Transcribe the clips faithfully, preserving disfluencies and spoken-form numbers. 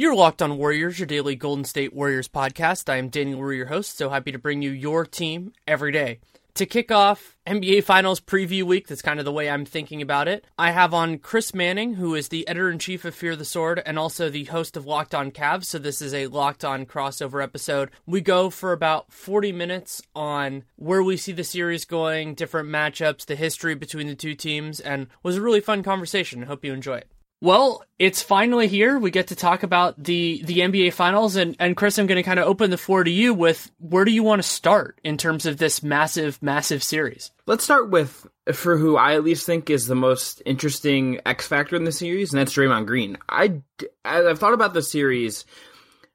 You're Locked On Warriors, your daily Golden State Warriors podcast. I am Daniel Rue, your host, so happy to bring you your team every day. To kick off N B A Finals preview week, that's kind of the way I'm thinking about it, I have on Chris Manning, who is the editor-in-chief of Fear the Sword and also the host of Locked On Cavs, so this is a Locked On crossover episode. We go for about forty minutes on where we see the series going, different matchups, the history between the two teams, and it was a really fun conversation. Hope you enjoy it. Well, it's finally here. We get to talk about the, the N B A Finals. And, and Chris, I'm going to kind of open the floor to you with where do you want to start in terms of this massive, massive series? Let's start with, for who I at least think is the most interesting X factor in the series, and that's Draymond Green. I, as I've thought about the series,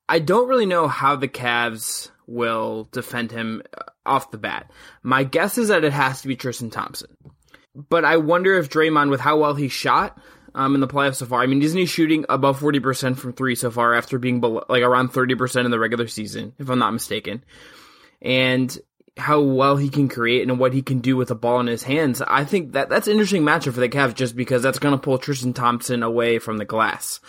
I don't really know how the Cavs will defend him off the bat. My guess is that it has to be Tristan Thompson. But I wonder if Draymond, with how well he shot Um, in the playoffs so far. I mean, isn't he shooting above forty percent from three so far after being below, like around thirty percent in the regular season, if I'm not mistaken? And how well he can create and what he can do with the ball in his hands. I think that that's an interesting matchup for the Cavs just because that's going to pull Tristan Thompson away from the glass.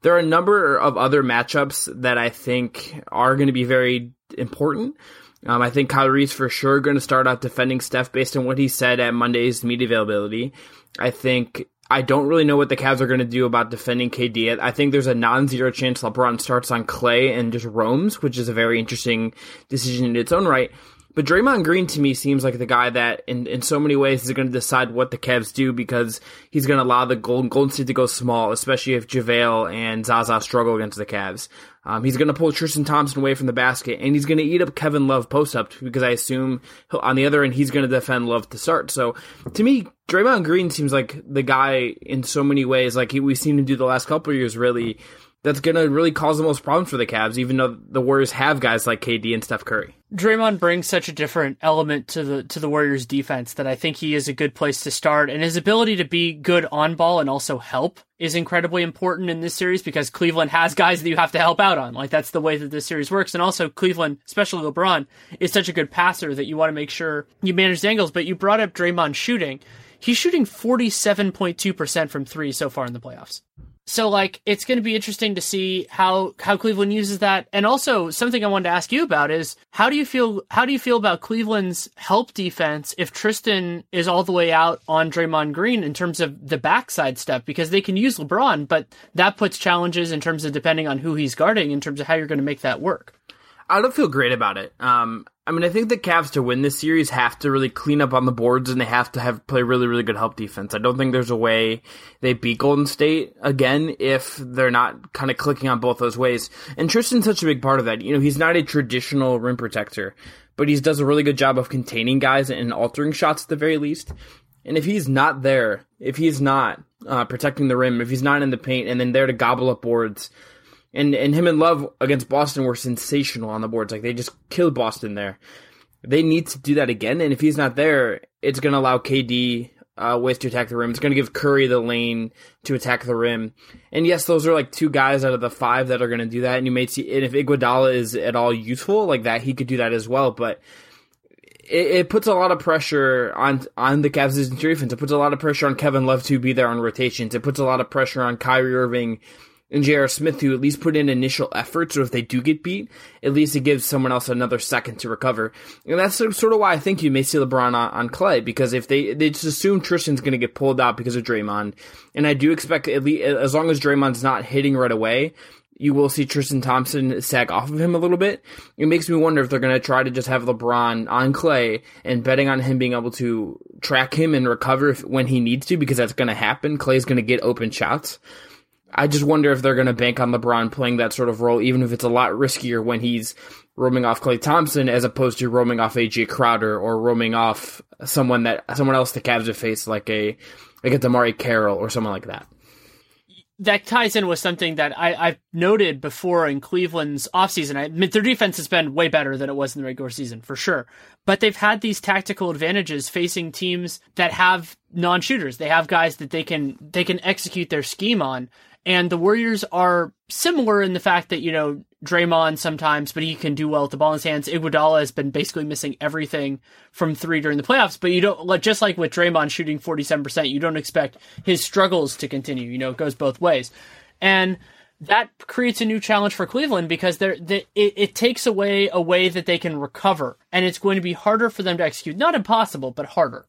There are a number of other matchups that I think are going to be very important. Um, I think Kyrie's for sure going to start out defending Steph based on what he said at Monday's media availability. I think... I don't really know what the Cavs are going to do about defending K D. I think there's a non-zero chance LeBron starts on Klay and just roams, which is a very interesting decision in its own right. But Draymond Green, to me, seems like the guy that, in, in so many ways, is going to decide what the Cavs do because he's going to allow the Golden, Golden State to go small, especially if JaVale and Zaza struggle against the Cavs. Um, he's going to pull Tristan Thompson away from the basket, and he's going to eat up Kevin Love post-up because I assume, he'll, on the other end, he's going to defend Love to start. So, to me, Draymond Green seems like the guy in so many ways, like we've seen him do the last couple of years, really, that's going to really cause the most problems for the Cavs, even though the Warriors have guys like K D and Steph Curry. Draymond brings such a different element to the to the Warriors' defense that I think he is a good place to start. And his ability to be good on ball and also help is incredibly important in this series because Cleveland has guys that you have to help out on. Like, that's the way that this series works. And also Cleveland, especially LeBron, is such a good passer that you want to make sure you manage the angles. But you brought up Draymond shooting. He's shooting forty-seven point two percent from three so far in the playoffs. So, like, it's going to be interesting to see how, how Cleveland uses that. And also, something I wanted to ask you about is, how do you feel how do you feel about Cleveland's help defense if Tristan is all the way out on Draymond Green in terms of the backside stuff? Because they can use LeBron, but that puts challenges in terms of depending on who he's guarding, in terms of how you're going to make that work. I don't feel great about it. Um, I mean, I think the Cavs to win this series have to really clean up on the boards, and they have to have play really, really good help defense. I don't think there's a way they beat Golden State again if they're not kind of clicking on both those ways. And Tristan's such a big part of that. You know, he's not a traditional rim protector, but he does a really good job of containing guys and altering shots at the very least. And if he's not there, if he's not uh, protecting the rim, if he's not in the paint, and then there to gobble up boards. And and him and Love against Boston were sensational on the boards. Like, they just killed Boston there. They need to do that again, and if he's not there, it's going to allow K D uh, ways to attack the rim. It's going to give Curry the lane to attack the rim. And yes, those are like two guys out of the five that are going to do that. And you may see, and if Iguodala is at all useful like that, he could do that as well. But it, it puts a lot of pressure on on the Cavs' interior defense. It puts a lot of pressure on Kevin Love to be there on rotations. It puts a lot of pressure on Kyrie Irving and J R. Smith, who at least put in initial efforts, or if they do get beat, at least it gives someone else another second to recover. And that's sort of why I think you may see LeBron on, on Klay, because if they, they just assume Tristan's going to get pulled out because of Draymond. And I do expect, at least, as long as Draymond's not hitting right away, you will see Tristan Thompson sag off of him a little bit. It makes me wonder if they're going to try to just have LeBron on Klay and betting on him being able to track him and recover if, when he needs to, because that's going to happen. Klay's going to get open shots. I just wonder if they're going to bank on LeBron playing that sort of role, even if it's a lot riskier when he's roaming off Klay Thompson as opposed to roaming off A J Crowder or roaming off someone that someone else the Cavs have faced, like a like a DeMarre Carroll or someone like that. that ties in with something that I, I've noted before in Cleveland's offseason. I mean, their defense has been way better than it was in the regular season, for sure. But they've had these tactical advantages facing teams that have non-shooters. They have guys that they can they can execute their scheme on. And the Warriors are similar in the fact that, you know, Draymond sometimes, but he can do well with the ball in his hands. Iguodala has been basically missing everything from three during the playoffs, but you don't, just like with Draymond shooting forty-seven percent, you don't expect his struggles to continue. You know, it goes both ways. And that creates a new challenge for Cleveland because they're, they, it, it takes away a way that they can recover, and it's going to be harder for them to execute. Not impossible, but harder.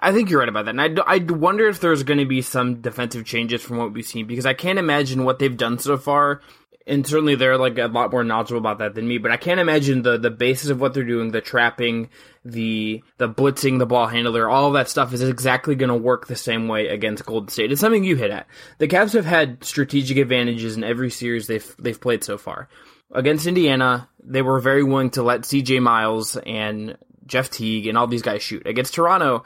I think you're right about that, and I, d- I wonder if there's going to be some defensive changes from what we've seen, because I can't imagine what they've done so far, and certainly they're like a lot more knowledgeable about that than me, but I can't imagine the, the basis of what they're doing, the trapping, the the blitzing, the ball handler, all that stuff is exactly going to work the same way against Golden State. It's something you hit at. The Cavs have had strategic advantages in every series they've they've played so far. Against Indiana, they were very willing to let C J Miles and Jeff Teague and all these guys shoot. Against Toronto,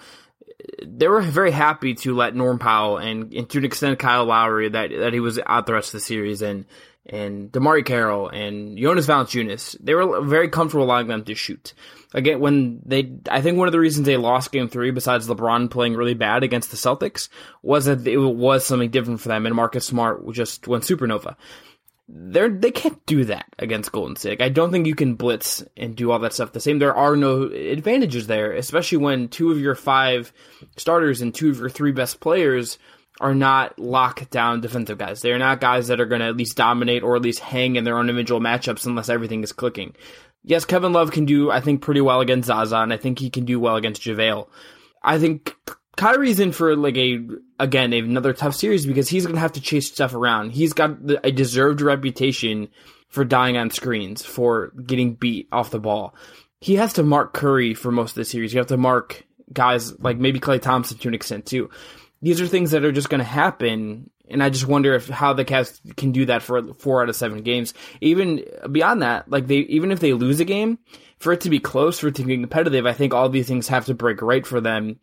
they were very happy to let Norm Powell and, and to an extent Kyle Lowry, that that he was out the rest of the series, and and DeMarre Carroll and Jonas Valanciunas. They were very comfortable allowing them to shoot. Again, when they, I think one of the reasons they lost Game Three, besides LeBron playing really bad against the Celtics, was that it was something different for them, and Marcus Smart just went supernova. They're, they can't do that against Golden State. Like, I don't think you can blitz and do all that stuff the same. There are no advantages there, especially when two of your five starters and two of your three best players are not lockdown defensive guys. They are not guys that are going to at least dominate or at least hang in their own individual matchups unless everything is clicking. Yes, Kevin Love can do, I think, pretty well against Zaza, and I think he can do well against JaVale. I think Kyrie's in for, like, a again, another tough series because he's going to have to chase stuff around. He's got a deserved reputation for dying on screens, for getting beat off the ball. He has to mark Curry for most of the series. You have to mark guys like maybe Klay Thompson to an extent, too. These are things that are just going to happen, and I just wonder if how the Cavs can do that for four out of seven games. Even beyond that, like, they even if they lose a game, for it to be close, for it to be competitive, I think all these things have to break right for them.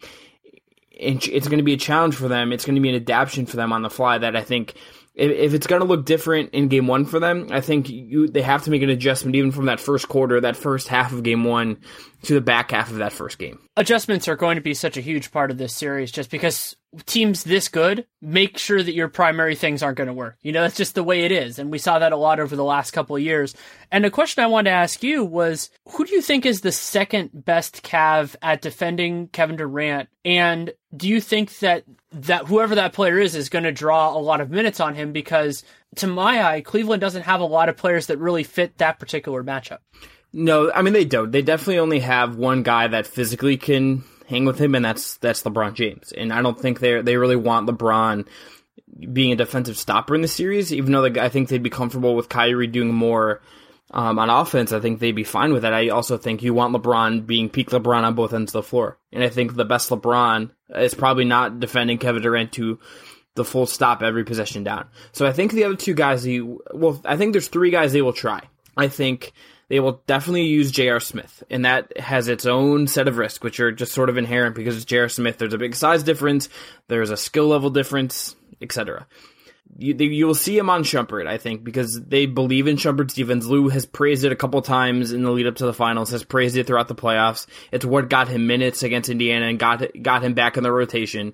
It's going to be a challenge for them. It's going to be an adaptation for them on the fly that I think if, if it's going to look different in game one for them, I think you, they have to make an adjustment even from that first quarter, that first half of game one to the back half of that first game. Adjustments are going to be such a huge part of this series just because teams this good make sure that your primary things aren't going to work. You know, that's just the way it is. And we saw that a lot over the last couple of years. And the question I wanted to ask you was, who do you think is the second best Cav at defending Kevin Durant? And do you think that, that whoever that player is, is going to draw a lot of minutes on him? Because to my eye, Cleveland doesn't have a lot of players that really fit that particular matchup. No, I mean, they don't. They definitely only have one guy that physically can hang with him, and that's that's LeBron James. And I don't think they they really want LeBron being a defensive stopper in the series, even though they, I think they'd be comfortable with Kyrie doing more um, on offense. I think they'd be fine with that. I also think you want LeBron being peak LeBron on both ends of the floor. And I think the best LeBron is probably not defending Kevin Durant to the full stop every possession down. So I think the other two guys, they, well, I think there's three guys they will try. I think they will definitely use J R. Smith, and that has its own set of risks, which are just sort of inherent because it's J R. Smith. There's a big size difference, there's a skill level difference, et cetera. You, you will see Iman Shumpert, I think, because they believe in Shumpert's defense. Lou has praised it a couple times in the lead-up to the finals, has praised it throughout the playoffs. It's what got him minutes against Indiana and got got him back in the rotation.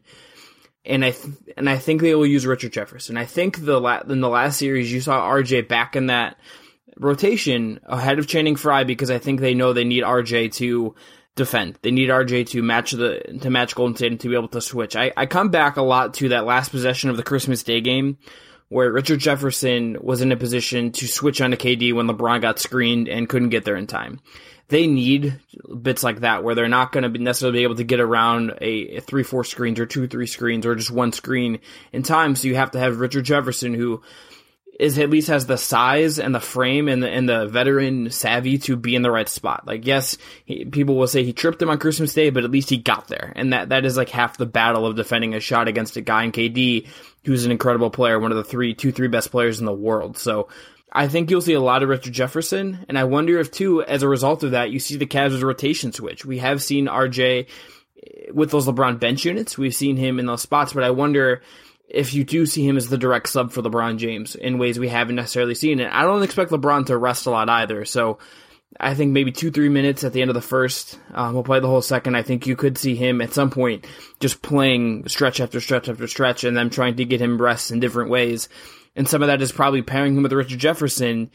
And I th- and I think they will use Richard Jefferson. I think the la- in the last series you saw R J back in that rotation ahead of Channing Frye because I think they know they need R J to defend. They need R J to match the to match Golden State and to be able to switch. I, I come back a lot to that last possession of the Christmas Day game where Richard Jefferson was in a position to switch onto K D when LeBron got screened and couldn't get there in time. They need bits like that where they're not going to necessarily be able to get around a, a three four screens or two three screens or just one screen in time, so you have to have Richard Jefferson who is at least has the size and the frame and the, and the veteran savvy to be in the right spot. Like, yes, he, people will say he tripped him on Christmas Day, but at least he got there. And that, that is like half the battle of defending a shot against a guy in K D who's an incredible player, one of the three, two, three best players in the world. So I think you'll see a lot of Richard Jefferson. And I wonder if, too, as a result of that, you see the Cavs' rotation switch. We have seen R J with those LeBron bench units. We've seen him in those spots, but I wonder if you do see him as the direct sub for LeBron James in ways we haven't necessarily seen. And I don't expect LeBron to rest a lot either. So I think maybe two, three minutes at the end of the first. Um, we'll play the whole second. I think you could see him at some point just playing stretch after stretch after stretch and them trying to get him rest in different ways. And some of that is probably pairing him with Richard Jefferson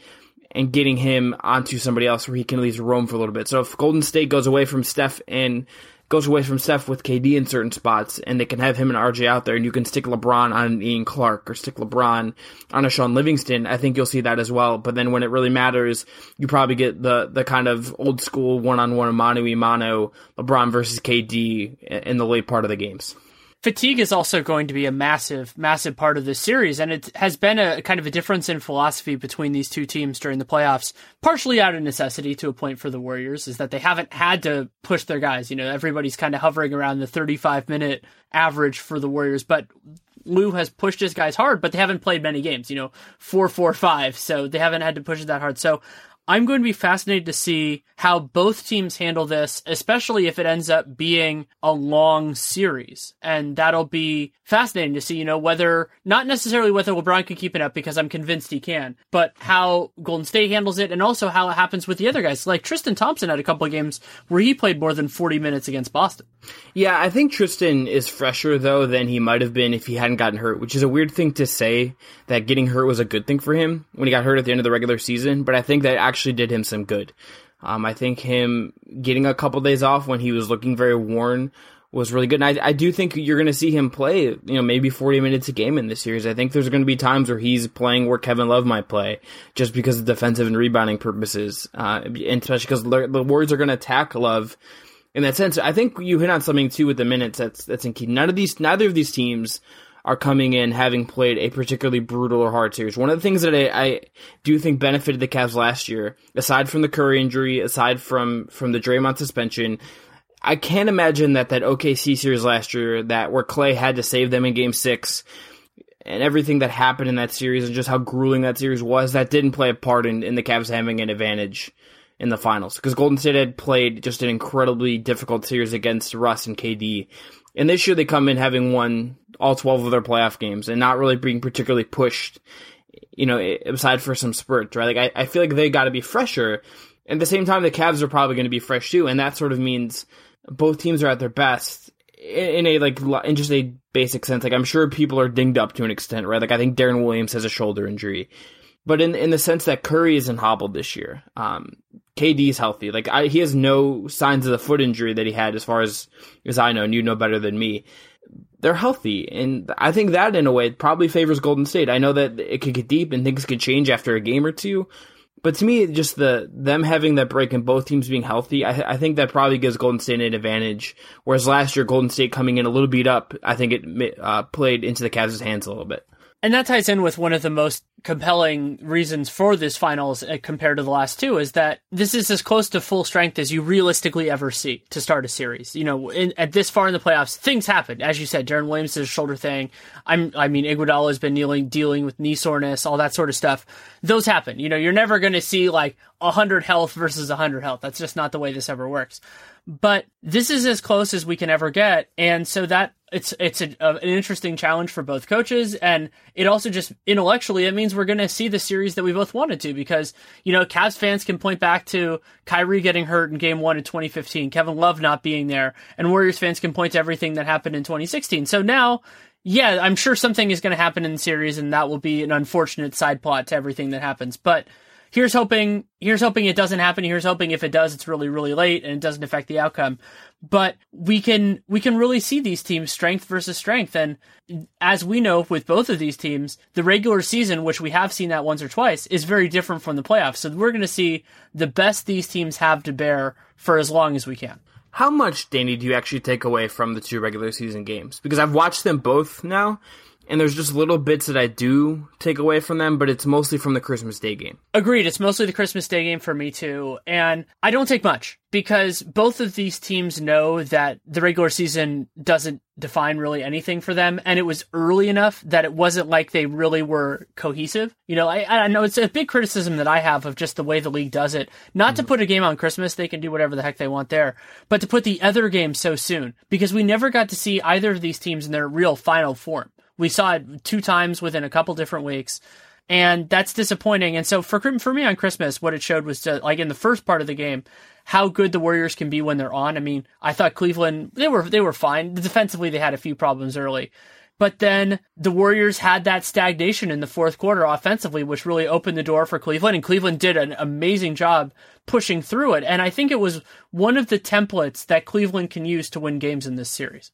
and getting him onto somebody else where he can at least roam for a little bit. So if Golden State goes away from Steph and goes away from Steph with K D in certain spots, and they can have him and R J out there, and you can stick LeBron on an Ian Clark or stick LeBron on a Sean Livingston, I think you'll see that as well. But then when it really matters, you probably get the the kind of old-school one-on-one mano-a-mano LeBron versus K D in the late part of the games. Fatigue is also going to be a massive, massive part of this series, and it has been a kind of a difference in philosophy between these two teams during the playoffs, partially out of necessity to a point for the Warriors, is that they haven't had to push their guys. You know, everybody's kind of hovering around the thirty-five minute average for the Warriors, but Lou has pushed his guys hard, but they haven't played many games, you know, four, four, five, so they haven't had to push it that hard. So I'm going to be fascinated to see how both teams handle this, especially if it ends up being a long series. And that'll be fascinating to see, you know, whether, not necessarily whether LeBron can keep it up, because I'm convinced he can, but how Golden State handles it and also how it happens with the other guys. Like Tristan Thompson had a couple of games where he played more than forty minutes against Boston. Yeah, I think Tristan is fresher, though, than he might have been if he hadn't gotten hurt, which is a weird thing to say, that getting hurt was a good thing for him when he got hurt at the end of the regular season. But I think that actually Actually did him some good. Um, I think him getting a couple days off when he was looking very worn was really good. And I, I do think you're going to see him play, you know, maybe forty minutes a game in this series. I think there's going to be times where he's playing where Kevin Love might play just because of defensive and rebounding purposes, uh, and especially because the Warriors are going to attack Love in that sense. I think you hit on something too with the minutes. That's that's in key. None of these, neither of these teams are coming in having played a particularly brutal or hard series. One of the things that I, I do think benefited the Cavs last year, aside from the Curry injury, aside from, from the Draymond suspension, I can't imagine that that O K C series last year, that where Klay had to save them in game six, and everything that happened in that series and just how grueling that series was, that didn't play a part in, in the Cavs having an advantage in the finals. Because Golden State had played just an incredibly difficult series against Russ and K D. And this year they come in having won all twelve of their playoff games and not really being particularly pushed, you know, aside for some spurts, right? Like, I, I feel like they got to be fresher. At the same time, the Cavs are probably going to be fresh too. And that sort of means both teams are at their best in a, like, in just a basic sense. Like, I'm sure people are dinged up to an extent, right? Like, I think Deron Williams has a shoulder injury. But in in the sense that Curry isn't hobbled this year, um, K D's healthy. Like I, he has no signs of the foot injury that he had, as far as, as I know, and you know better than me. They're healthy, and I think that, in a way, probably favors Golden State. I know that it could get deep and things could change after a game or two, but to me, just the them having that break and both teams being healthy, I, I think that probably gives Golden State an advantage, whereas last year, Golden State coming in a little beat up, I think it uh, played into the Cavs' hands a little bit. And that ties in with one of the most compelling reasons for this finals compared to the last two, is that this is as close to full strength as you realistically ever see to start a series. You know, in, at this far in the playoffs, things happen. As you said, Deron Williams did a shoulder thing. I'm, I mean, Iguodala has been dealing, dealing with knee soreness, all that sort of stuff. Those happen. You know, you're never going to see like one hundred health versus one hundred health. That's just not the way this ever works. But this is as close as we can ever get. And so that it's it's a, a, an interesting challenge for both coaches. And it also just intellectually, it means we're going to see the series that we both wanted to, because, you know, Cavs fans can point back to Kyrie getting hurt in game one in twenty fifteen, Kevin Love not being there, and Warriors fans can point to everything that happened in twenty sixteen. So now, yeah, I'm sure something is going to happen in the series, and that will be an unfortunate side plot to everything that happens. But Here's hoping, here's hoping it doesn't happen. Here's hoping if it does, it's really, really late and it doesn't affect the outcome. But we can, we can really see these teams strength versus strength. And as we know with both of these teams, the regular season, which we have seen that once or twice, is very different from the playoffs. So we're going to see the best these teams have to bear for as long as we can. How much, Danny, do you actually take away from the two regular season games? Because I've watched them both now, and there's just little bits that I do take away from them, but it's mostly from the Christmas Day game. Agreed. It's mostly the Christmas Day game for me, too. And I don't take much, because both of these teams know that the regular season doesn't define really anything for them. And it was early enough that it wasn't like they really were cohesive. You know, I, I know it's a big criticism that I have of just the way the league does it. Not mm-hmm. to put a game on Christmas, they can do whatever the heck they want there, but to put the other game so soon, because we never got to see either of these teams in their real final form. We saw it two times within a couple different weeks. And that's disappointing. And so for for me on Christmas, what it showed was, to, like in the first part of the game, how good the Warriors can be when they're on. I mean, I thought Cleveland, they were they were fine. Defensively, they had a few problems early. But then the Warriors had that stagnation in the fourth quarter offensively, which really opened the door for Cleveland. And Cleveland did an amazing job pushing through it. And I think it was one of the templates that Cleveland can use to win games in this series.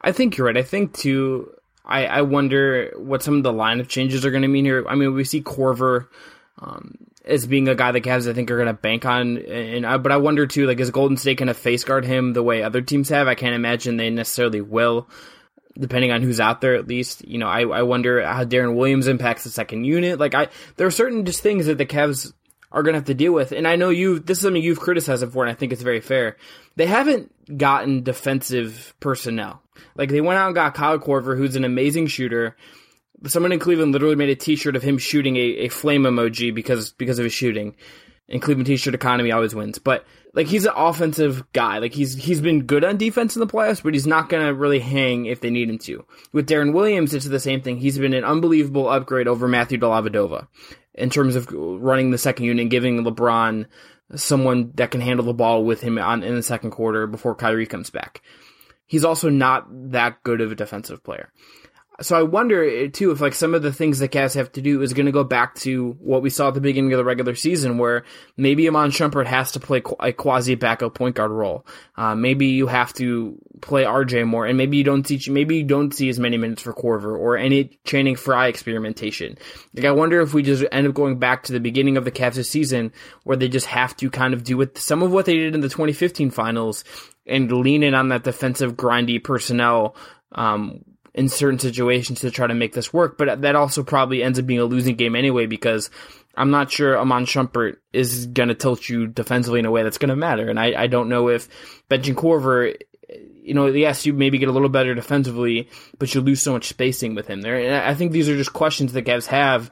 I think you're right. I think, too, I, I wonder what some of the lineup changes are going to mean here. I mean, we see Korver um, as being a guy the Cavs, I think, are going to bank on. And I, but I wonder, too, like, is Golden State going to face guard him the way other teams have? I can't imagine they necessarily will. Depending on who's out there, at least, you know, I, I wonder how Deron Williams impacts the second unit. Like, I, there are certain just things that the Cavs are going to have to deal with. And I know you, this is something you've criticized them for, and I think it's very fair. They haven't gotten defensive personnel. Like, they went out and got Kyle Korver, who's an amazing shooter. Someone in Cleveland literally made a t-shirt of him shooting a, a flame emoji because, because of his shooting. And Cleveland t-shirt economy always wins. But, like, he's an offensive guy. Like, he's he's been good on defense in the playoffs, but he's not going to really hang if they need him to. With Deron Williams, it's the same thing. He's been an unbelievable upgrade over Matthew Dellavedova in terms of running the second unit and giving LeBron someone that can handle the ball with him on in the second quarter before Kyrie comes back. He's also not that good of a defensive player. So I wonder, too, if like some of the things the Cavs have to do is going to go back to what we saw at the beginning of the regular season, where maybe Iman Shumpert has to play a quasi-backup point guard role. Uh, maybe you have to play R J more, and maybe you don't teach, maybe you don't see as many minutes for Korver or any Channing Frye experimentation. Like, I wonder if we just end up going back to the beginning of the Cavs' season, where they just have to kind of do with some of what they did in the twenty fifteen finals and lean in on that defensive, grindy personnel, um, in certain situations to try to make this work. But that also probably ends up being a losing game anyway, because I'm not sure Iman Shumpert is going to tilt you defensively in a way that's going to matter. And I, I don't know if benching Korver, you know, yes, you maybe get a little better defensively, but you lose so much spacing with him there. And I think these are just questions that Cavs have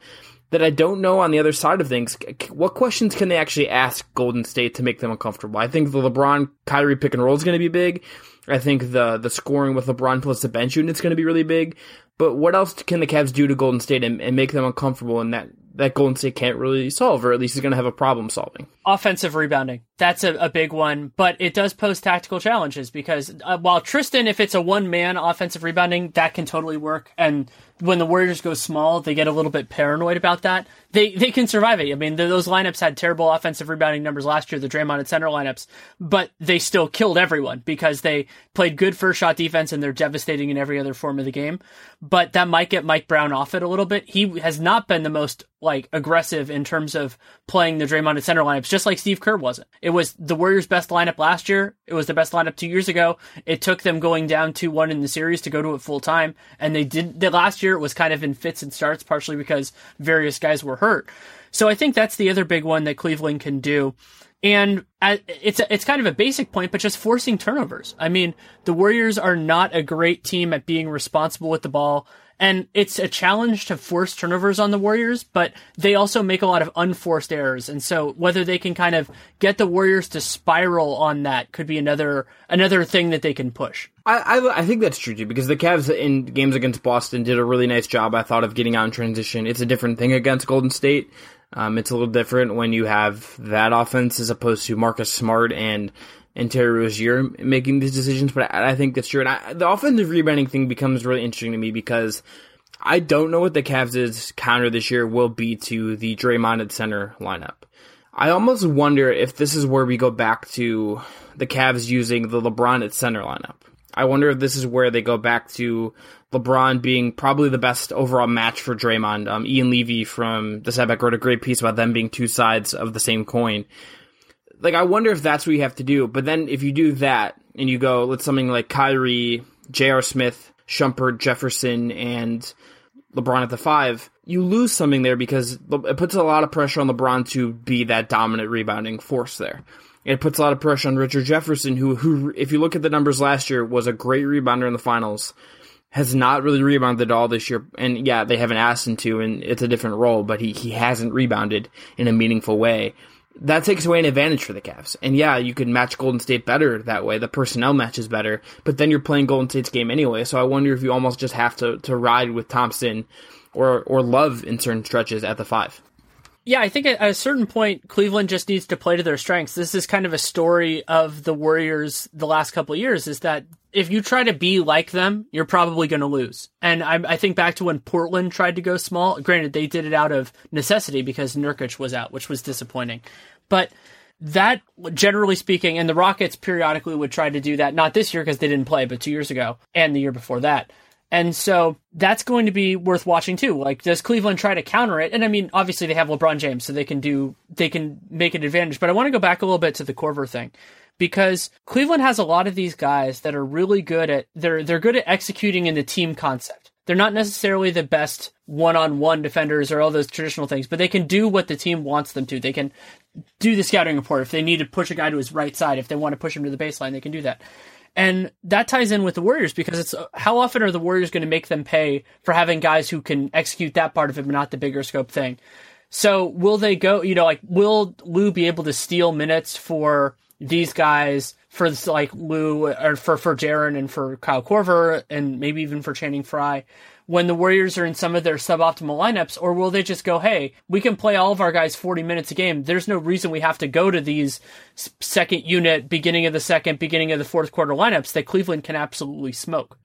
that I don't know on the other side of things. What questions can they actually ask Golden State to make them uncomfortable? I think the LeBron-Kyrie pick and roll is going to be big. I think the the scoring with LeBron plus the bench unit is going to be really big. But what else can the Cavs do to Golden State and, and make them uncomfortable, and that, that Golden State can't really solve, or at least is going to have a problem solving? Offensive rebounding. That's a, a big one, but it does pose tactical challenges because uh, while Tristan, if it's a one-man offensive rebounding, that can totally work. And when the Warriors go small, they get a little bit paranoid about that. They they can survive it. I mean, those lineups had terrible offensive rebounding numbers last year, the Draymond and center lineups, but they still killed everyone because they played good first-shot defense and they're devastating in every other form of the game. But that might get Mike Brown off it a little bit. He has not been the most like aggressive in terms of playing the Draymond and center lineups, just like Steve Kerr wasn't. It was the Warriors' best lineup last year. It was the best lineup two years ago. It took them going down two one in the series to go to it full time, and they did. The last year it was kind of in fits and starts, partially because various guys were hurt. So I think that's the other big one that Cleveland can do. And it's it's kind of a basic point, but just forcing turnovers. I mean, the Warriors are not a great team at being responsible with the ball, and it's a challenge to force turnovers on the Warriors, but they also make a lot of unforced errors. And so whether they can kind of get the Warriors to spiral on that could be another another thing that they can push. I, I, I think that's true, too, because the Cavs in games against Boston did a really nice job, I thought, of getting out in transition. It's a different thing against Golden State. Um, it's a little different when you have that offense as opposed to Marcus Smart and, and Terry Rozier making these decisions, but I, I think that's true. And I, the offensive rebounding thing becomes really interesting to me because I don't know what the Cavs' counter this year will be to the Draymond at center lineup. I almost wonder if this is where we go back to the Cavs using the LeBron at center lineup. I wonder if this is where they go back to LeBron being probably the best overall match for Draymond. Um, Ian Levy from The Setback wrote a great piece about them being two sides of the same coin. Like, I wonder if that's what you have to do. But then if you do that and you go, let's something like Kyrie, J R. Smith, Shumpert, Jefferson, and LeBron at the five, you lose something there because it puts a lot of pressure on LeBron to be that dominant rebounding force there. It puts a lot of pressure on Richard Jefferson, who, who, if you look at the numbers last year, was a great rebounder in the finals, has not really rebounded at all this year. And yeah, they haven't asked him to, and it's a different role, but he, he hasn't rebounded in a meaningful way. that takes away an advantage for the Cavs. And yeah, you can match Golden State better that way. The personnel matches better, but then you're playing Golden State's game anyway. So I wonder if you almost just have to, to ride with Thompson or or Love in certain stretches at the five. Yeah, I think at a certain point, Cleveland just needs to play to their strengths. This is kind of a story of the Warriors the last couple of years, is that if you try to be like them, you're probably going to lose. And I, I think back to when Portland tried to go small. Granted, they did it out of necessity because Nurkic was out, which was disappointing. But that, generally speaking, and the Rockets periodically would try to do that, not this year because they didn't play, but two years ago and the year before that. And so that's going to be worth watching too. Like, does Cleveland try to counter it? And I mean, obviously they have LeBron James, so they can do, they can make an advantage. But I want to go back a little bit to the Korver thing, because Cleveland has a lot of these guys that are really good at, they're, they're good at executing in the team concept. They're not necessarily the best one-on-one defenders or all those traditional things, but they can do what the team wants them to. They can do the scouting report. If they need to push a guy to his right side, if they want to push him to the baseline, they can do that. And that ties in with the Warriors, because it's uh, how often are the Warriors going to make them pay for having guys who can execute that part of it, but not the bigger scope thing? So will they go, you know, like, will Lou be able to steal minutes for these guys, for this, like Lou or for, for Deron and for Kyle Korver and maybe even for Channing Frye when the Warriors are in some of their suboptimal lineups? Or will they just go, hey, we can play all of our guys forty minutes a game. There's no reason we have to go to these second unit, beginning of the second, beginning of the fourth quarter lineups that Cleveland can absolutely smoke.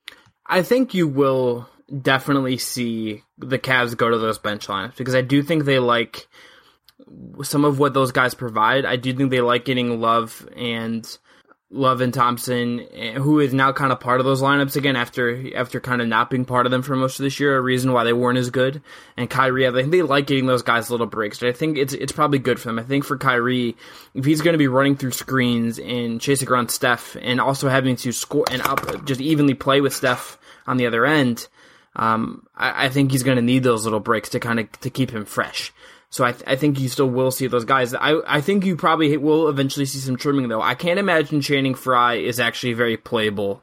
I think you will definitely see the Cavs go to those bench lineups, because I do think they like some of what those guys provide. I do think they like getting Love and... Love and Thompson, who is now kind of part of those lineups again after after kind of not being part of them for most of this year, a reason why they weren't as good. And Kyrie, I think they like getting those guys little breaks. I think it's it's probably good for them. I think for Kyrie, if he's going to be running through screens and chasing around Steph and also having to score and up, just evenly play with Steph on the other end, um, I, I think he's going to need those little breaks to kind of to keep him fresh. So I, th- I think you still will see those guys. I I think you probably will eventually see some trimming, though. I can't imagine Channing Frye is actually very playable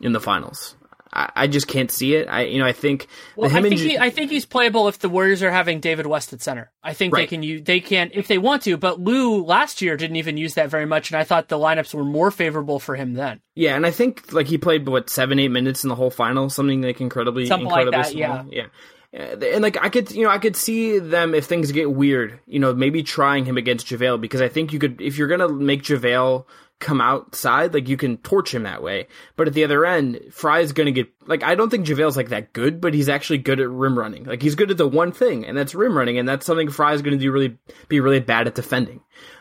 in the finals. I, I just can't see it. I you know I think. Well, I think J- he, I think he's playable if the Warriors are having David West at center. I think right. they can use, they can if they want to. But Lou last year didn't even use that very much, and I thought the lineups were more favorable for him then. Yeah, and I think like he played what seven eight minutes in the whole final, something like incredibly something incredibly like that, small. Yeah. yeah. And like I could, you know, I could see them if things get weird, you know, maybe trying him against JaVale, because I think you could, if you're gonna make JaVale come outside, like you can torch him that way. But at the other end, Frye's gonna get like I don't think JaVale's like that good, but he's actually good at rim running. Like he's good at the one thing, and that's rim running, and that's something Frye's gonna do really be really bad at defending.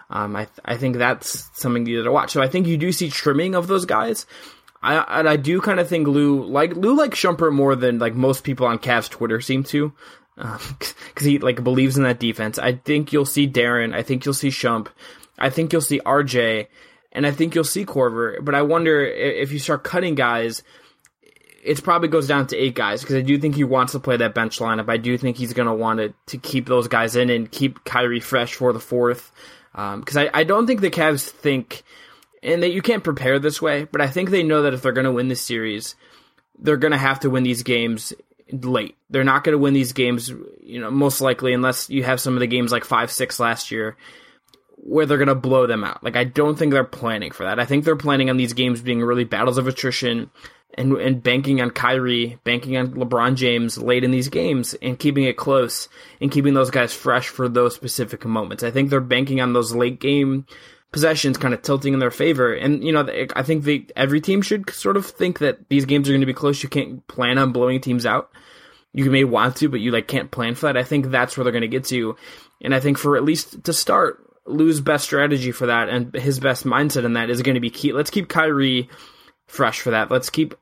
Um, I th- I think that's something you need to watch. So I think you do see trimming of those guys. I, and I do kind of think Lou like Lou likes Shumpert more than like most people on Cavs Twitter seem to, because um, he like believes in that defense. I think you'll see Deron. I think you'll see Shump. I think you'll see R J, and I think you'll see Korver. But I wonder if you start cutting guys, it probably goes down to eight guys, because I do think he wants to play that bench lineup. I do think he's going to want to to keep those guys in and keep Kyrie fresh for the fourth, because um, I, I don't think the Cavs think. And that you can't prepare this way, but I think they know that if they're going to win this series, they're going to have to win these games late. They're not going to win these games, you know, most likely, unless you have some of the games like five six last year where they're going to blow them out. Like, I don't think they're planning for that. I think they're planning on these games being really battles of attrition and, and banking on Kyrie, banking on LeBron James late in these games and keeping it close and keeping those guys fresh for those specific moments. I think they're banking on those late game possessions kind of tilting in their favor. And, you know, I think they, every team should sort of think that these games are going to be close. You can't plan on blowing teams out. You may want to, but you like can't plan for that. I think that's where they're going to get to. And I think for at least to start, Lou's best strategy for that and his best mindset in that is going to be key. Let's keep Kyrie fresh for that. Let's keep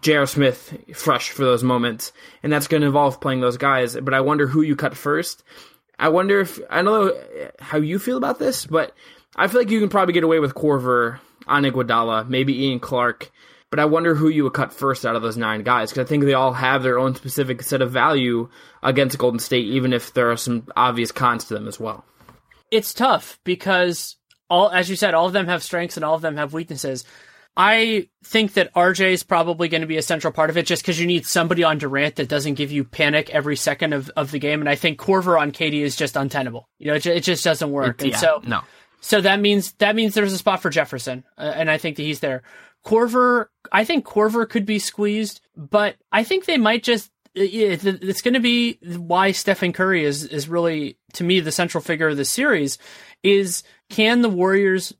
J R. Smith fresh for those moments. And that's going to involve playing those guys. But I wonder who you cut first. I wonder if, I don't know how you feel about this, but I feel like you can probably get away with Korver on Iguodala, maybe Ian Clark, but I wonder who you would cut first out of those nine guys, because I think they all have their own specific set of value against Golden State, even if there are some obvious cons to them as well. It's tough because, all as you said, all of them have strengths and all of them have weaknesses. I think that R J is probably going to be a central part of it just because you need somebody on Durant that doesn't give you panic every second of, of the game. And I think Korver on K D is just untenable. You know, it, it just doesn't work. It, and yeah, so, no. so that means that means there's a spot for Jefferson. Uh, and I think that he's there. Korver, I think Korver could be squeezed, but I think they might just, it's going to be why Stephen Curry is, is really, to me, the central figure of the series is, can the Warriors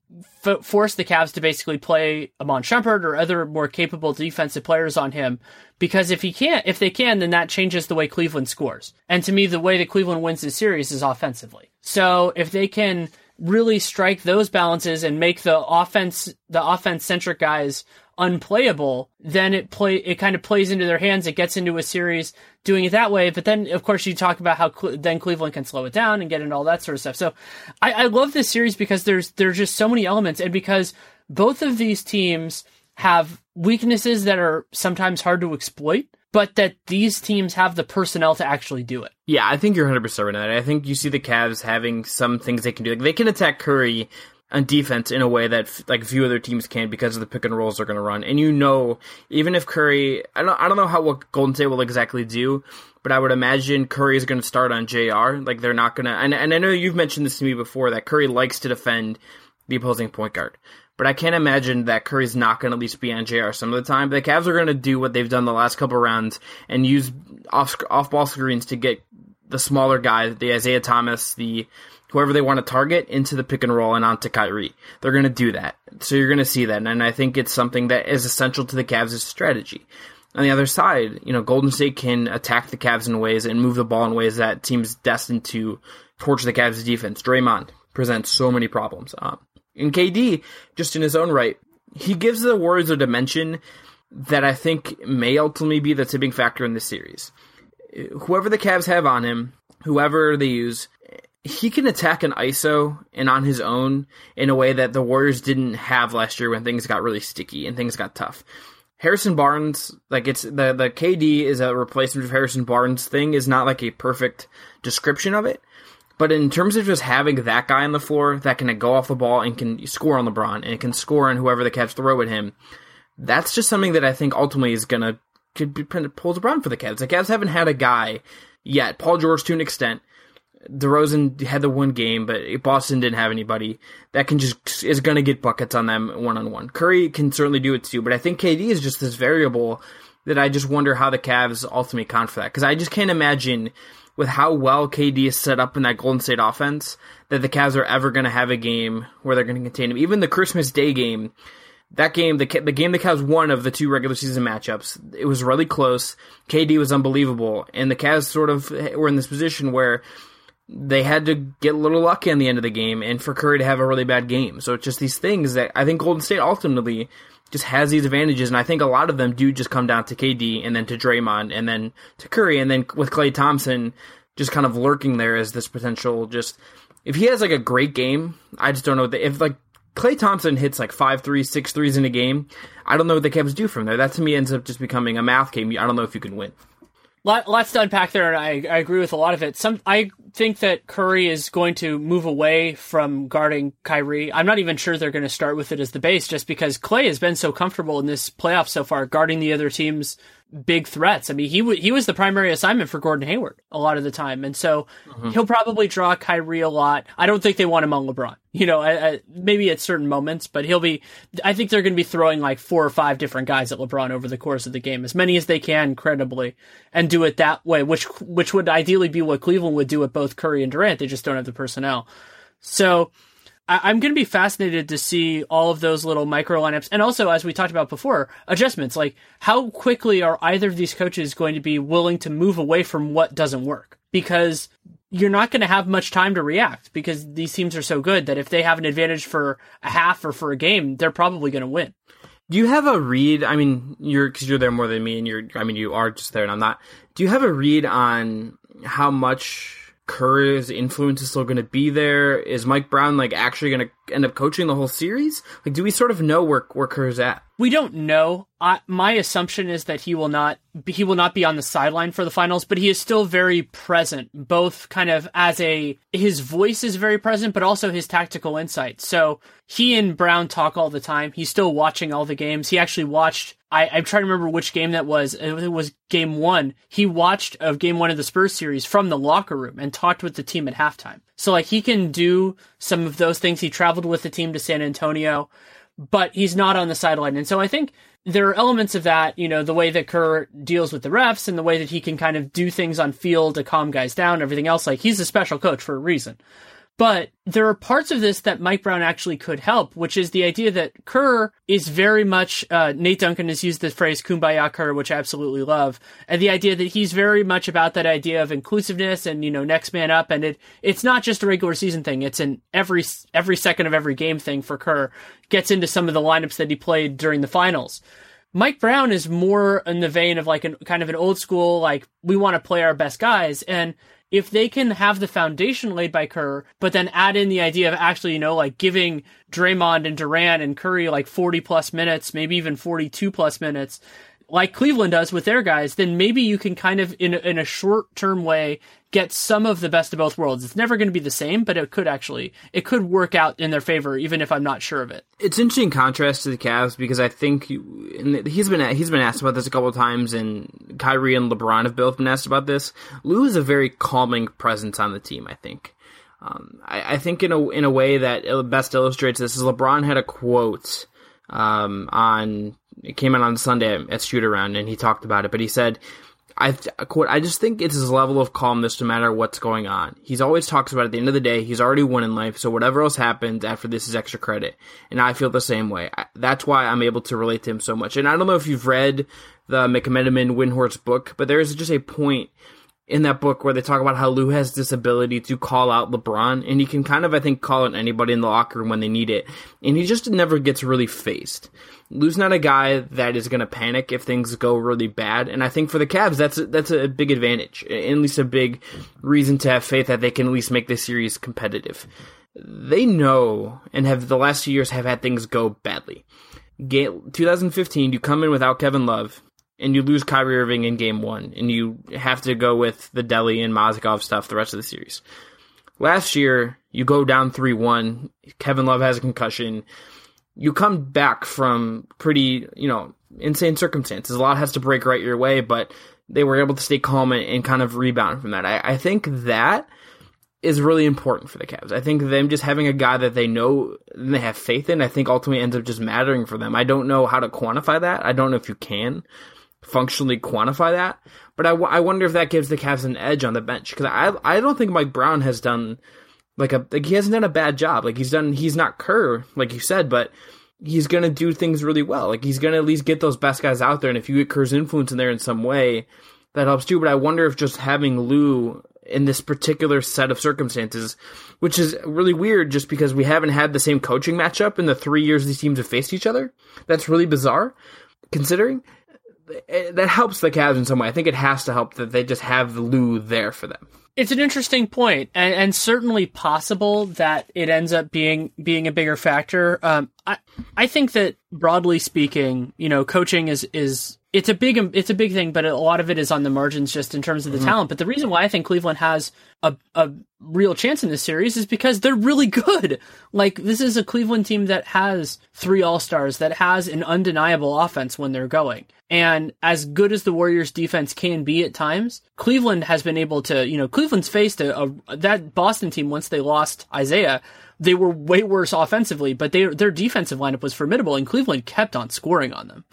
f- force the Cavs to basically play Iman Shumpert or other more capable defensive players on him? Because if he can't, if they can, then that changes the way Cleveland scores. And to me, the way that Cleveland wins the series is offensively. So if they can really strike those balances and make the offense, the offense-centric guys unplayable, then it play it kind of plays into their hands. It gets into a series doing it that way. But then, of course, you talk about how Cle- then Cleveland can slow it down and get into all that sort of stuff. So I, I love this series because there's there's just so many elements, and because both of these teams have weaknesses that are sometimes hard to exploit, but that these teams have the personnel to actually do it. Yeah, I think you're one hundred percent right on that. I think you see the Cavs having some things they can do. Like, they can attack Curry on defense in a way that like few other teams can because of the pick and rolls they're going to run. And you know, even if Curry, I don't, I don't know how what Golden State will exactly do, but I would imagine Curry is going to start on J R. Like they're not going to, and, and I know you've mentioned this to me before that Curry likes to defend the opposing point guard. But I can't imagine that Curry's not going to at least be on J R some of the time. But the Cavs are going to do what they've done the last couple rounds and use off off ball screens to get the smaller guy, the Isaiah Thomas, the whoever they want to target into the pick and roll and onto Kyrie. They're going to do that. So you're going to see that. And I think it's something that is essential to the Cavs' strategy. On the other side, you know, Golden State can attack the Cavs in ways and move the ball in ways that teams destined to torch the Cavs' defense. Draymond presents so many problems. Um, and K D, just in his own right, he gives the Warriors a dimension that I think may ultimately be the tipping factor in this series. Whoever the Cavs have on him, whoever they use, he can attack an I S O and on his own in a way that the Warriors didn't have last year when things got really sticky and things got tough. Harrison Barnes, like it's the, the K D is a replacement for Harrison Barnes thing is not like a perfect description of it. But in terms of just having that guy on the floor that can go off the ball and can score on LeBron and can score on whoever the Cavs throw at him, that's just something that I think ultimately is going to pull LeBron for the Cavs. The Cavs haven't had a guy yet. Paul George to an extent. DeRozan had the one game, but Boston didn't have anybody that can just is going to get buckets on them one-on-one. Curry can certainly do it too, but I think K D is just this variable that I just wonder how the Cavs ultimately count for that, because I just can't imagine with how well K D is set up in that Golden State offense that the Cavs are ever going to have a game where they're going to contain him. Even the Christmas Day game, that game, the, the game the Cavs won of the two regular season matchups, it was really close. K D was unbelievable, and the Cavs sort of were in this position where they had to get a little lucky on the end of the game and for Curry to have a really bad game. So it's just these things that I think Golden State ultimately just has these advantages, and I think a lot of them do just come down to K D and then to Draymond and then to Curry, and then with Klay Thompson just kind of lurking there as this potential just... If he has like a great game, I just don't know. What the, if like Klay Thompson hits like five threes, six threes in a game, I don't know what the Cavs do from there. That to me ends up just becoming a math game. I don't know if you can win. Lots to unpack there, and I, I agree with a lot of it. Some I think that Curry is going to move away from guarding Kyrie. I'm not even sure they're going to start with it as the base, just because Klay has been so comfortable in this playoff so far, guarding the other team's big threats. I mean, he w- he was the primary assignment for Gordon Hayward a lot of the time, and so mm-hmm. he'll probably draw Kyrie a lot. I don't think they want him on LeBron. You know, I, I, maybe at certain moments, but he'll be. I think they're going to be throwing like four or five different guys at LeBron over the course of the game, as many as they can, credibly, and do it that way, which which would ideally be what Cleveland would do with both Curry and Durant. They just don't have the personnel. So I, I'm going to be fascinated to see all of those little micro lineups, and also, as we talked about before, adjustments. Like, how quickly are either of these coaches going to be willing to move away from what doesn't work? Because you're not going to have much time to react, because these teams are so good that if they have an advantage for a half or for a game, they're probably going to win. Do you have a read? I mean, you're, cause you're there more than me and you're, I mean, you are just there and I'm not. Do you have a read on how much Kerr's influence is still going to be there? Is Mike Brown like actually going to end up coaching the whole series? Like, do we sort of know where, where Kerr's at? We don't know. I, my assumption is that he will not he will not be on the sideline for the finals, but he is still very present, both kind of as a his voice is very present, but also his tactical insight. So he and Brown talk all the time. He's still watching all the games. He actually watched. I, I'm trying to remember which game that was. It was game one. He watched of game one of the Spurs series from the locker room and talked with the team at halftime. So like he can do some of those things. He traveled with the team to San Antonio, but he's not on the sideline. And so I think there are elements of that, you know, the way that Kerr deals with the refs and the way that he can kind of do things on field to calm guys down, everything else. Like, he's a special coach for a reason. But there are parts of this that Mike Brown actually could help, which is the idea that Kerr is very much, uh, Nate Duncan has used the phrase Kumbaya Kerr, which I absolutely love. And the idea that he's very much about that idea of inclusiveness and, you know, next man up. And it, it's not just a regular season thing. It's an every, every second of every game thing for Kerr. Gets into some of the lineups that he played during the finals. Mike Brown is more in the vein of like an kind of an old school, like we want to play our best guys. And if they can have the foundation laid by Kerr, but then add in the idea of actually, you know, like giving Draymond and Durant and Curry like forty plus minutes, maybe even forty-two plus minutes, like Cleveland does with their guys, then maybe you can kind of, in, in a short-term way, get some of the best of both worlds. It's never going to be the same, but it could actually, it could work out in their favor, even if I'm not sure of it. It's interesting contrast to the Cavs because I think, and he's been he's been asked about this a couple of times, and Kyrie and LeBron have both been asked about this. Lou is a very calming presence on the team, I think. Um, I, I think in a in a way that best illustrates this is LeBron had a quote um, on, it came out on Sunday at shoot around, and he talked about it, but he said, I quote, I just think it's his level of calmness no matter what's going on. He's always talks about at the end of the day, he's already won in life, so whatever else happens after this is extra credit. And I feel the same way. I, that's why I'm able to relate to him so much. And I don't know if you've read the McMenamin-Windhorst book, but there is just a point in that book where they talk about how Lou has this ability to call out LeBron, and he can kind of, I think, call out anybody in the locker room when they need it. And he just never gets really faced. Lou's not a guy that is going to panic if things go really bad. And I think for the Cavs, that's a, that's a big advantage, at least a big reason to have faith that they can at least make this series competitive. They know and have the last few years have had things go badly. Game, twenty fifteen, you come in without Kevin Love, and you lose Kyrie Irving in game one, and you have to go with the Dele and Mozgov stuff the rest of the series. Last year, you go down three one, Kevin Love has a concussion, you come back from pretty, you know, insane circumstances. A lot has to break right your way, but they were able to stay calm and, and kind of rebound from that. I, I think that is really important for the Cavs. I think them just having a guy that they know and they have faith in, I think ultimately ends up just mattering for them. I don't know how to quantify that. I don't know if you can functionally quantify that, but I, w- I wonder if that gives the Cavs an edge on the bench, because I I don't think Mike Brown has done like a like he hasn't done a bad job. Like he's done he's not Kerr like you said, but he's gonna do things really well. Like he's gonna at least get those best guys out there, and if you get Kerr's influence in there in some way, that helps too. But I wonder if just having Lou in this particular set of circumstances, which is really weird just because we haven't had the same coaching matchup in the three years these teams have faced each other. That's really bizarre considering. That helps the Cavs in some way. I think it has to help that they just have Lou there for them. It's an interesting point, and, and certainly possible that it ends up being being a bigger factor. Um, I I think that broadly speaking, you know, coaching is is it's a big it's a big thing, but a lot of it is on the margins just in terms of the mm-hmm. talent. But the reason why I think Cleveland has a a real chance in this series is because they're really good. Like this is a Cleveland team that has three all-stars, that has an undeniable offense when they're going. And as good as the Warriors' defense can be at times, Cleveland has been able to, you know, Cleveland's faced a, a that Boston team once they lost Isaiah, they were way worse offensively, but they, their defensive lineup was formidable, and Cleveland kept on scoring on them.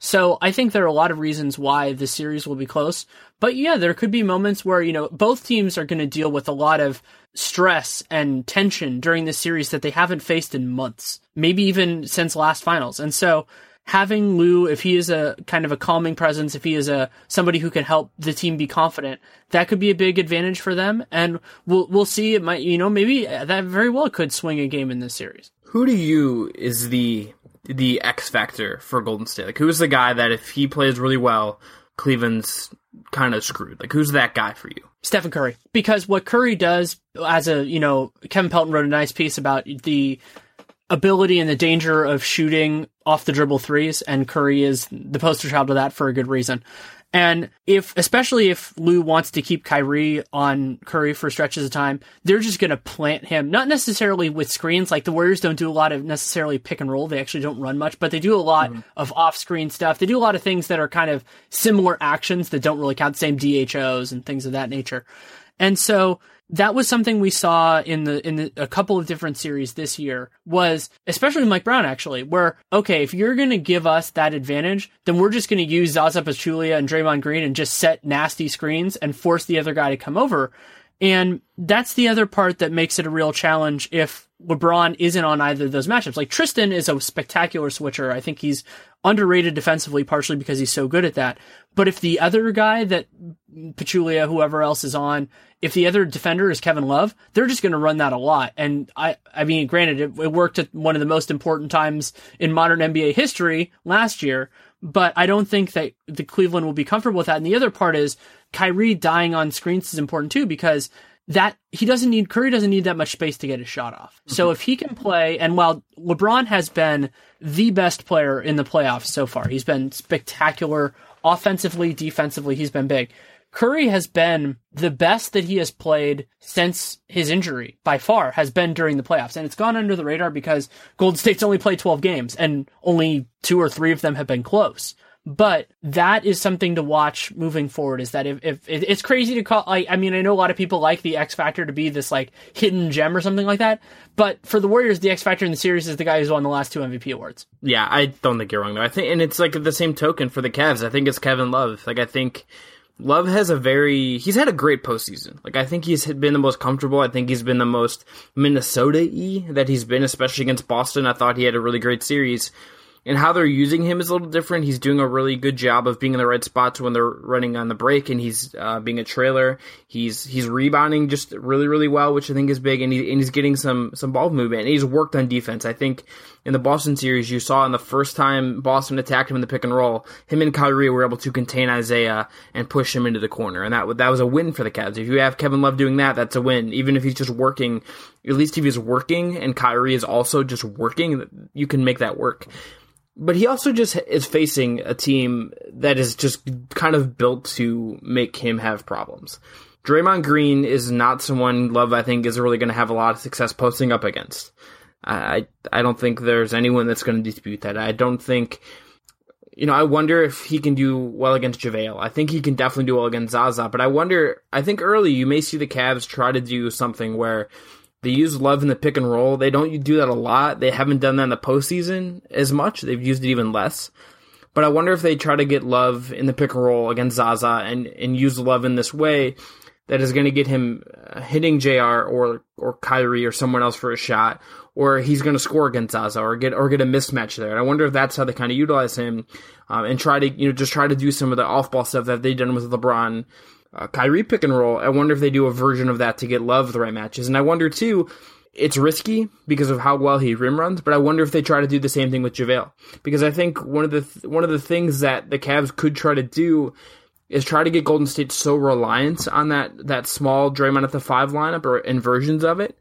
So I think there are a lot of reasons why this series will be close. But yeah, there could be moments where, you know, both teams are going to deal with a lot of stress and tension during this series that they haven't faced in months, maybe even since last finals. And so having Lou, if he is a kind of a calming presence, if he is a somebody who can help the team be confident, that could be a big advantage for them. And we'll we'll see. It might, you know, maybe that very well could swing a game in this series. Who do you is the the X factor for Golden State? Like, who's the guy that if he plays really well, Cleveland's kind of screwed? Like, who's that guy for you? Stephen Curry, because what Curry does as a, you know, Kevin Pelton wrote a nice piece about the ability and the danger of shooting off the dribble threes, and Curry is the poster child of that for a good reason. And if, especially if Lou wants to keep Kyrie on Curry for stretches of time, they're just going to plant him, not necessarily with screens. Like the Warriors don't do a lot of necessarily pick and roll. They actually don't run much, but they do a lot mm-hmm. of off screen stuff. They do a lot of things that are kind of similar actions that don't really count, same D H Os and things of that nature. And so that was something we saw in the in the, a couple of different series this year, was especially Mike Brown, actually, where, okay, if you're going to give us that advantage, then we're just going to use Zaza Pachulia and Draymond Green and just set nasty screens and force the other guy to come over. And that's the other part that makes it a real challenge if LeBron isn't on either of those matchups. Like Tristan is a spectacular switcher. I think he's underrated defensively, partially because he's so good at that. But if the other guy that Pachulia, whoever else is on, if the other defender is Kevin Love, they're just going to run that a lot. And I, I mean, granted, it, it worked at one of the most important times in modern N B A history last year, but I don't think that the Cleveland will be comfortable with that. And the other part is Kyrie dying on screens is important too, because that he doesn't need, Curry doesn't need that much space to get his shot off. Mm-hmm. So if he can play, and while LeBron has been the best player in the playoffs so far, he's been spectacular offensively, defensively, he's been big. Curry has been the best that he has played since his injury by far, has been during the playoffs. And it's gone under the radar because Golden State's only played twelve games and only two or three of them have been close. But that is something to watch moving forward, is that if, if it's crazy to call, I, I mean, I know a lot of people like the X factor to be this like hidden gem or something like that. But for the Warriors, the X factor in the series is the guy who's won the last two M V P awards. Yeah, I don't think you're wrong though. I think, and it's like the same token for the Cavs. I think it's Kevin Love. Like I think Love has a very, he's had a great postseason. Like, I think he's been the most comfortable. I think he's been the most Minnesota-y that he's been, especially against Boston. I thought he had a really great series. And how they're using him is a little different. He's doing a really good job of being in the right spots when they're running on the break, and he's uh, being a trailer. He's he's rebounding just really, really well, which I think is big, and, he, and he's getting some, some ball movement. And he's worked on defense. I think in the Boston series, you saw in the first time Boston attacked him in the pick and roll, him and Kyrie were able to contain Isaiah and push him into the corner, and that, that was a win for the Cavs. If you have Kevin Love doing that, that's a win. Even if he's just working, at least if he's working and Kyrie is also just working, you can make that work. But he also just is facing a team that is just kind of built to make him have problems. Draymond Green is not someone Love, I think, is really going to have a lot of success posting up against. I I don't think there's anyone that's going to dispute that. I don't think, you know, I wonder if he can do well against JaVale. I think he can definitely do well against Zaza. But I wonder, I think early you may see the Cavs try to do something where they use Love in the pick and roll. They don't do that a lot. They haven't done that in the postseason as much. They've used it even less. But I wonder if they try to get Love in the pick and roll against Zaza and, and use Love in this way that is going to get him hitting J R or or Kyrie or someone else for a shot, or he's going to score against Zaza or get or get a mismatch there. And I wonder if that's how they kind of utilize him um, and try to, you know, just try to do some of the off-ball stuff that they've done with LeBron. Uh, Kyrie pick and roll. I wonder if they do a version of that to get Love the right matches. And I wonder too, it's risky because of how well he rim runs, but I wonder if they try to do the same thing with JaVale, because I think one of the th- one of the things that the Cavs could try to do is try to get Golden State so reliant on that that small Draymond at the five lineup or inversions of it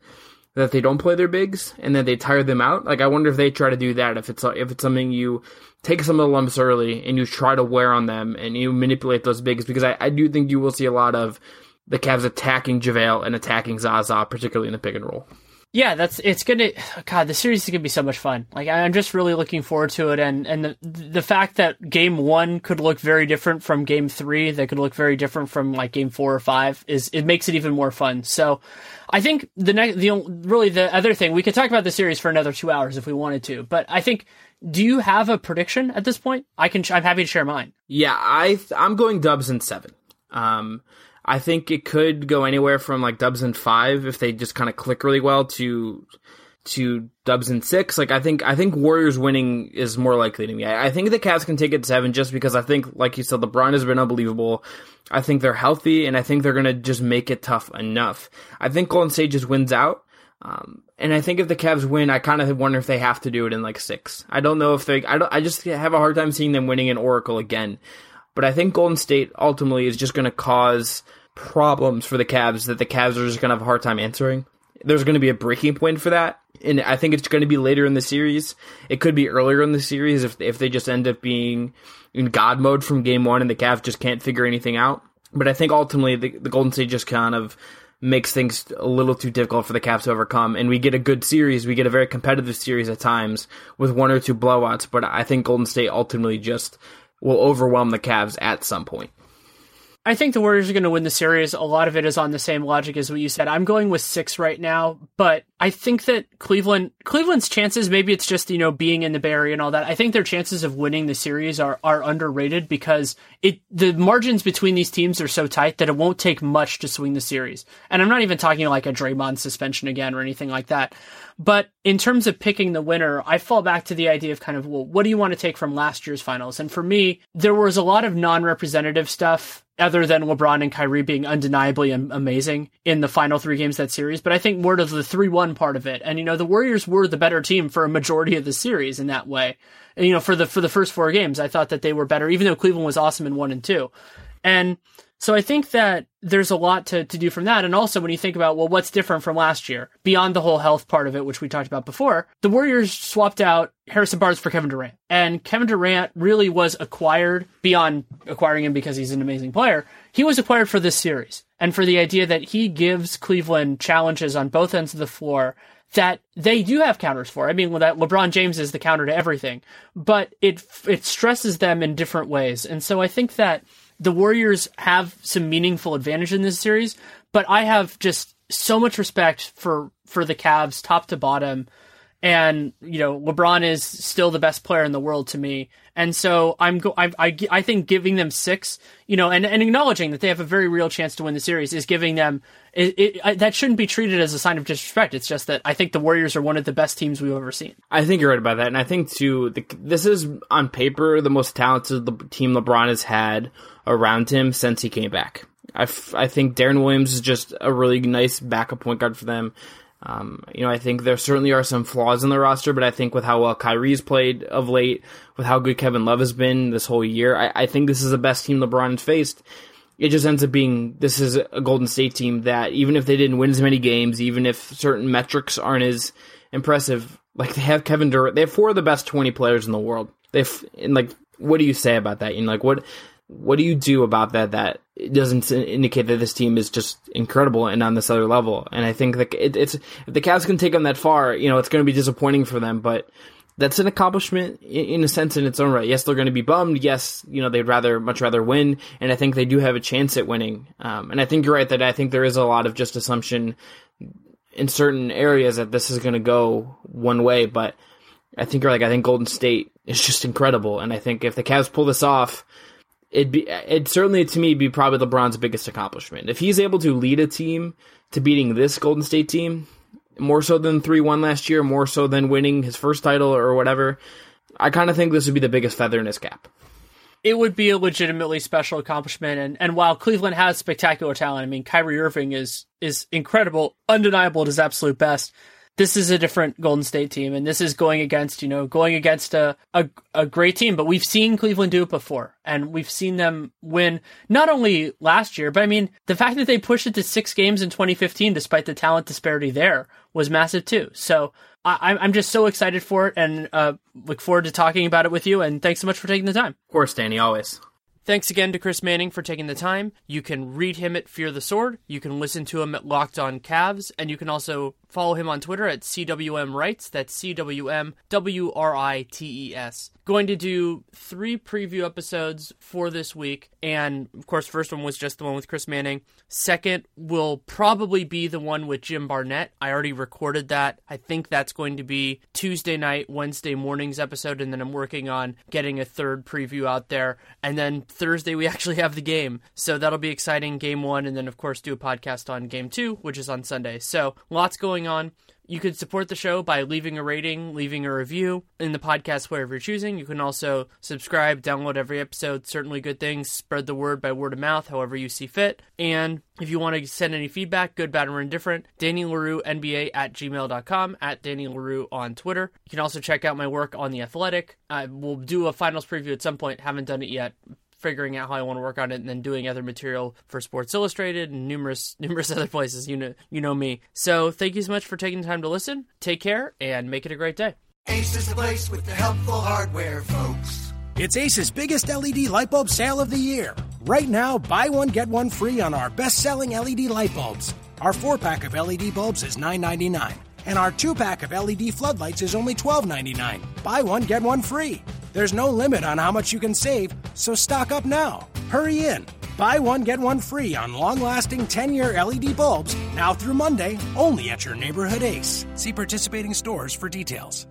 that they don't play their bigs and that they tire them out. Like I wonder if they try to do that, if it's if it's something you take some of the lumps early and you try to wear on them and you manipulate those bigs, because I, I do think you will see a lot of the Cavs attacking JaVale and attacking Zaza, particularly in the pick and roll. Yeah, that's it's gonna. God, the series is gonna be so much fun. Like I'm just really looking forward to it, and and the the fact that game one could look very different from game three, that could look very different from like game four or five, is it makes it even more fun. So, I think the next, the really the other thing we could talk about the series for another two hours if we wanted to, but I think. Do you have a prediction at this point? I can. I'm happy to share mine. Yeah, I th- I'm going Dubs in seven. Um, I think it could go anywhere from like Dubs in five if they just kind of click really well to to Dubs in six. Like I think I think Warriors winning is more likely to me. I, I think the Cavs can take it seven just because I think, like you said, LeBron has been unbelievable. I think they're healthy and I think they're gonna just make it tough enough. I think Golden State just wins out. Um, and I think if the Cavs win, I kind of wonder if they have to do it in like six. I don't know if they, I don't, I just have a hard time seeing them winning in Oracle again, but I think Golden State ultimately is just going to cause problems for the Cavs that the Cavs are just going to have a hard time answering. there's going to be a breaking point for that. And I think it's going to be later in the series. It could be earlier in the series if if they just end up being in God mode from game one and the Cavs just can't figure anything out. But I think ultimately the, the Golden State just kind of makes things a little too difficult for the Cavs to overcome. And we get a good series. We get a very competitive series at times with one or two blowouts. But I think Golden State ultimately just will overwhelm the Cavs at some point. I think the Warriors are going to win the series. A lot of it is on the same logic as what you said. I'm going with six right now, but I think that Cleveland, Cleveland's chances, maybe it's just, you know, being in the Bay Area and all that. I think their chances of winning the series are, are underrated because it, the margins between these teams are so tight that it won't take much to swing the series. And I'm not even talking like a Draymond suspension again or anything like that. But in terms of picking the winner, I fall back to the idea of kind of, well, what do you want to take from last year's finals? And for me, there was a lot of non-representative stuff other than LeBron and Kyrie being undeniably amazing in the final three games of that series. But I think more to the three one part of it. And, you know, the Warriors were the better team for a majority of the series in that way. And, you know, for the for the first four games, I thought that they were better, even though Cleveland was awesome in one and two. And so I think that there's a lot to, to do from that. And also when you think about, well, what's different from last year, beyond the whole health part of it, which we talked about before, the Warriors swapped out Harrison Barnes for Kevin Durant. And Kevin Durant really was acquired, beyond acquiring him because he's an amazing player, he was acquired for this series and for the idea that he gives Cleveland challenges on both ends of the floor that they do have counters for. I mean, that LeBron James is the counter to everything, but it it stresses them in different ways. And so I think that the Warriors have some meaningful advantage in this series, but I have just so much respect for, for the Cavs top to bottom. And, you know, LeBron is still the best player in the world to me. And so I'm go- I, I, I think giving them six, you know, and, and acknowledging that they have a very real chance to win the series is giving them it, it, I, that shouldn't be treated as a sign of disrespect. It's just that I think the Warriors are one of the best teams we've ever seen. I think you're right about that. And I think, too, the, this is on paper the most talented the team LeBron has had around him since he came back. I, f- I think Deron Williams is just a really nice backup point guard for them. Um, you know, I think there certainly are some flaws in the roster, but I think with how well Kyrie's played of late, with how good Kevin Love has been this whole year, I, I think this is the best team LeBron's faced. It just ends up being, this is a Golden State team that even if they didn't win as many games, even if certain metrics aren't as impressive, like they have Kevin Durant, they have four of the best twenty players in the world. They've, and like, what do you say about that? You know, like what, what do you do about that? That it doesn't indicate that this team is just incredible and on this other level. And I think that it, it's, if the Cavs can take them that far, you know, it's going to be disappointing for them, but that's an accomplishment in, in a sense in its own right. Yes, they're going to be bummed. Yes, you know, they'd rather, much rather win. And I think they do have a chance at winning. Um, and I think you're right that I think there is a lot of just assumption in certain areas that this is going to go one way. But I think you're like, I think Golden State is just incredible. And I think if the Cavs pull this off, It'd be, it'd certainly to me be probably LeBron's biggest accomplishment. If he's able to lead a team to beating this Golden State team, more so than three one last year, more so than winning his first title or whatever, I kind of think this would be the biggest feather in his cap. It would be a legitimately special accomplishment. And, and while Cleveland has spectacular talent, I mean, Kyrie Irving is, is incredible, undeniable at his absolute best. This is a different Golden State team, and this is going against, you know, going against a, a a great team. But we've seen Cleveland do it before, and we've seen them win not only last year, but I mean, the fact that they pushed it to six games in twenty fifteen, despite the talent disparity there, was massive too. So I, I'm just so excited for it, and uh, look forward to talking about it with you. And thanks so much for taking the time. Of course, Danny, always. Thanks again to Chris Manning for taking the time. You can read him at Fear the Sword. You can listen to him at Locked On Cavs. And you can also follow him on Twitter at C W M Writes. That's C W M W R I T E S. Going to do three preview episodes for this week. And, of course, first one was just the one with Chris Manning. Second will probably be the one with Jim Barnett. I already recorded that. I think that's going to be Tuesday night, Wednesday morning's episode. And then I'm working on getting a third preview out there. And then Thursday, we actually have the game. So that'll be exciting, game one. And then, of course, do a podcast on game two, which is on Sunday. So lots going on. You could support the show by leaving a rating, leaving a review in the podcast, wherever you're choosing. You can also subscribe, download every episode. Certainly good things. Spread the word by word of mouth, however you see fit. And if you want to send any feedback, good, bad, or indifferent, Danny LaRue, N B A at gmail dot com, at Danny LaRue on Twitter. You can also check out my work on The Athletic. I will do a finals preview at some point. Haven't done it yet. figuring out how I want to work on it, and then doing other material for Sports Illustrated and numerous numerous other places. You know, you know me. So thank you so much for taking the time to listen. Take care, and make it a great day. Ace is the place with the helpful hardware, folks. It's Ace's biggest L E D light bulb sale of the year. Right now, buy one, get one free on our best-selling L E D light bulbs. Our four-pack of L E D bulbs is nine ninety-nine, and our two-pack of L E D floodlights is only twelve ninety-nine. Buy one, get one free. There's no limit on how much you can save, so stock up now. Hurry in. Buy one, get one free on long-lasting ten-year L E D bulbs, now through Monday, only at your neighborhood Ace. See participating stores for details.